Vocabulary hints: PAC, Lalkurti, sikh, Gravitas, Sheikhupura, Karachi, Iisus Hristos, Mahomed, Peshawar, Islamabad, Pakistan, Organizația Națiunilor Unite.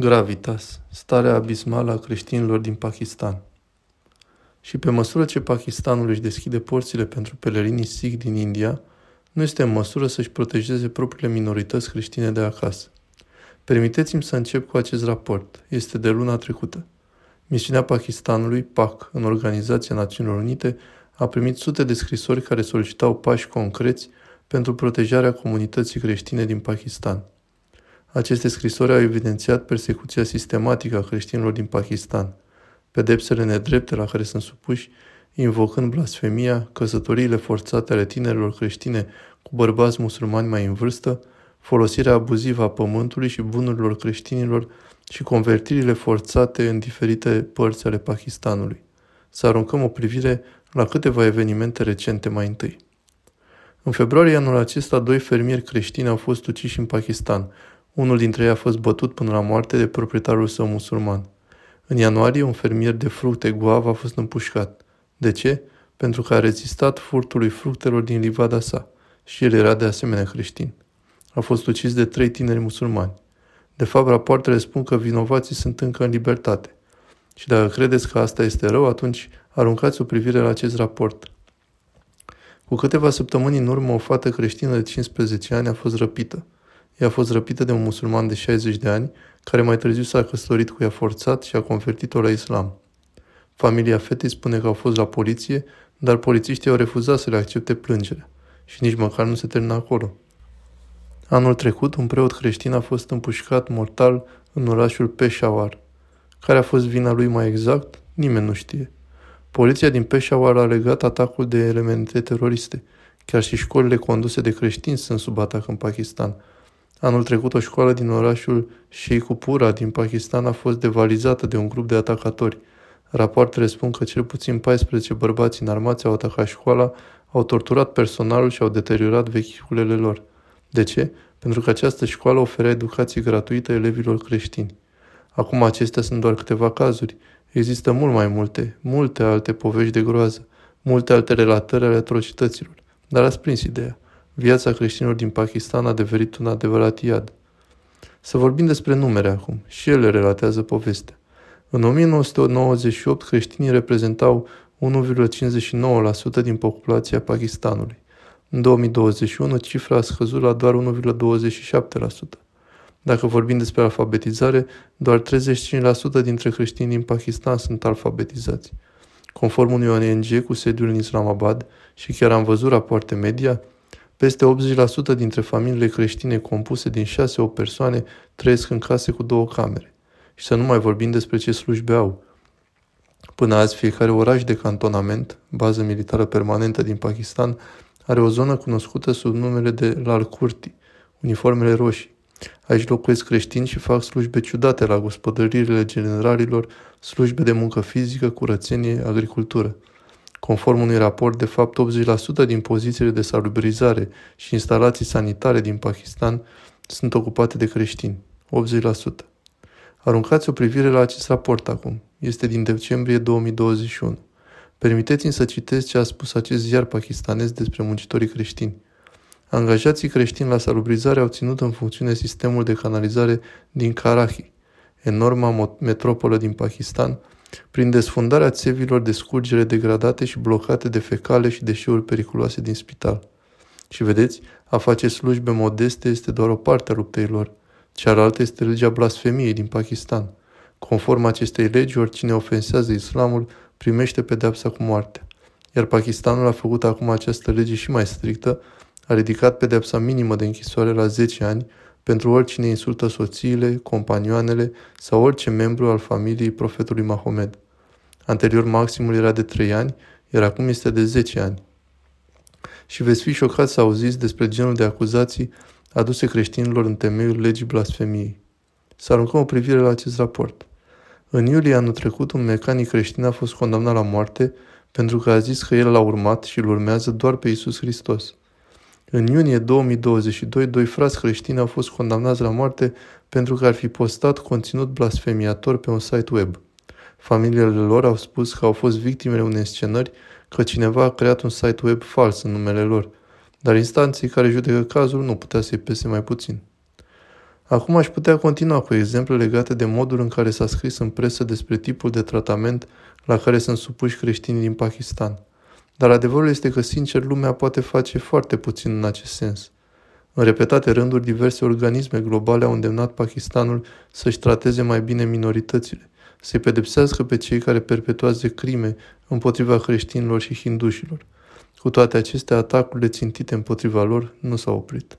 Gravitas, starea abismală a creștinilor din Pakistan. Și pe măsură ce Pakistanul își deschide porțile pentru pelerinii sikh din India, nu este în măsură să-și protejeze propriile minorități creștine de acasă. Permiteți-mi să încep cu acest raport. Este de luna trecută. Misiunea Pakistanului, PAC, în Organizația Națiunilor Unite, a primit sute de scrisori care solicitau pași concreți pentru protejarea comunității creștine din Pakistan. Aceste scrisori au evidențiat persecuția sistematică a creștinilor din Pakistan, pedepsele nedrepte la care sunt supuși, invocând blasfemia, căsătoriile forțate ale tinerilor creștine cu bărbați musulmani mai în vârstă, folosirea abuzivă a pământului și bunurilor creștinilor și convertirile forțate în diferite părți ale Pakistanului. Să aruncăm o privire la câteva evenimente recente mai întâi. În februarie anul acesta, 2 fermieri creștini au fost uciși în Pakistan. Unul dintre ei a fost bătut până la moarte de proprietarul său musulman. În ianuarie, un fermier de fructe guava a fost împușcat. De ce? Pentru că a rezistat furtului fructelor din livada sa și el era de asemenea creștin. A fost ucis de 3 tineri musulmani. De fapt, rapoartele spun că vinovații sunt încă în libertate. Și dacă credeți că asta este rău, atunci aruncați o privire la acest raport. Cu câteva săptămâni în urmă, o fată creștină de 15 ani a fost răpită. Ea a fost răpită de un musulman de 60 de ani, care mai târziu s-a căsătorit cu ea forțat și a convertit-o la islam. Familia fetei spune că au fost la poliție, dar polițiștii au refuzat să le accepte plângerea. Și nici măcar nu se termină acolo. Anul trecut, un preot creștin a fost împușcat mortal în orașul Peshawar. Care a fost vina lui mai exact? Nimeni nu știe. Poliția din Peshawar a legat atacul de elemente teroriste. Chiar și școlile conduse de creștini sunt sub atac în Pakistan. Anul trecut, o școală din orașul Sheikhupura din Pakistan a fost devalizată de un grup de atacatori. Rapoartele spun că cel puțin 14 bărbați înarmați au atacat școala, au torturat personalul și au deteriorat vehiculele lor. De ce? Pentru că această școală oferea educație gratuită elevilor creștini. Acum acestea sunt doar câteva cazuri. Există mult mai multe alte povești de groază, multe alte relatări ale atrocităților. Dar ați prins ideea. Viața creștinilor din Pakistan a devenit un adevărat iad. Să vorbim despre numere acum. Și ele relatează povestea. În 1998, creștinii reprezentau 1,59% din populația Pakistanului. În 2021, cifra a scăzut la doar 1,27%. Dacă vorbim despre alfabetizare, doar 35% dintre creștinii din Pakistan sunt alfabetizați. Conform unui ONG cu sediul în Islamabad, și chiar am văzut rapoarte media, peste 80% dintre familiile creștine compuse din 6-8 persoane trăiesc în case cu 2 camere. Și să nu mai vorbim despre ce slujbe au. Până azi, fiecare oraș de cantonament, bază militară permanentă din Pakistan, are o zonă cunoscută sub numele de Lalkurti, uniformele roșii. Aici locuiesc creștini și fac slujbe ciudate la gospodăriile generalilor, slujbe de muncă fizică, curățenie, agricultură. Conform unui raport, de fapt, 80% din pozițiile de salubrizare și instalații sanitare din Pakistan sunt ocupate de creștini. 80%. Aruncați o privire la acest raport acum. Este din decembrie 2021. Permiteți-mi să citesc ce a spus acest ziar pakistanez despre muncitorii creștini. Angajații creștini la salubrizare au ținut în funcțiune sistemul de canalizare din Karachi, enorma metropolă din Pakistan, prin desfundarea țevilor de scurgere degradate și blocate de fecale și deșeuri periculoase din spital. Și vedeți, a face slujbe modeste este doar o parte a luptei lor. Cealaltă este legea blasfemiei din Pakistan. Conform acestei legi, oricine ofensează islamul primește pedeapsa cu moartea. Iar Pakistanul a făcut acum această lege și mai strictă, a ridicat pedeapsa minimă de închisoare la 10 ani pentru oricine insultă soțiile, companioanele sau orice membru al familiei profetului Mahomed. Anterior maximul era de 3 ani, iar acum este de 10 ani. Și veți fi șocați să auziți despre genul de acuzații aduse creștinilor în temeiul legii blasfemiei. Să aruncăm o privire la acest raport. În iulie anul trecut, un mecanic creștin a fost condamnat la moarte pentru că a zis că el l-a urmat și îl urmează doar pe Iisus Hristos. În iunie 2022, 2 frați creștini au fost condamnați la moarte pentru că ar fi postat conținut blasfemiator pe un site web. Familiile lor au spus că au fost victimele unei înscenări, că cineva a creat un site web fals în numele lor, dar instanții care judecă cazul nu putea să-i pese mai puțin. Acum aș putea continua cu exemple legate de modul în care s-a scris în presă despre tipul de tratament la care sunt supuși creștinii din Pakistan. Dar adevărul este că, sincer, lumea poate face foarte puțin în acest sens. În repetate rânduri, diverse organisme globale au îndemnat Pakistanul să-și trateze mai bine minoritățile, să-i pedepsească pe cei care perpetuează crime împotriva creștinilor și hindușilor. Cu toate acestea, atacurile țintite împotriva lor nu s-au oprit.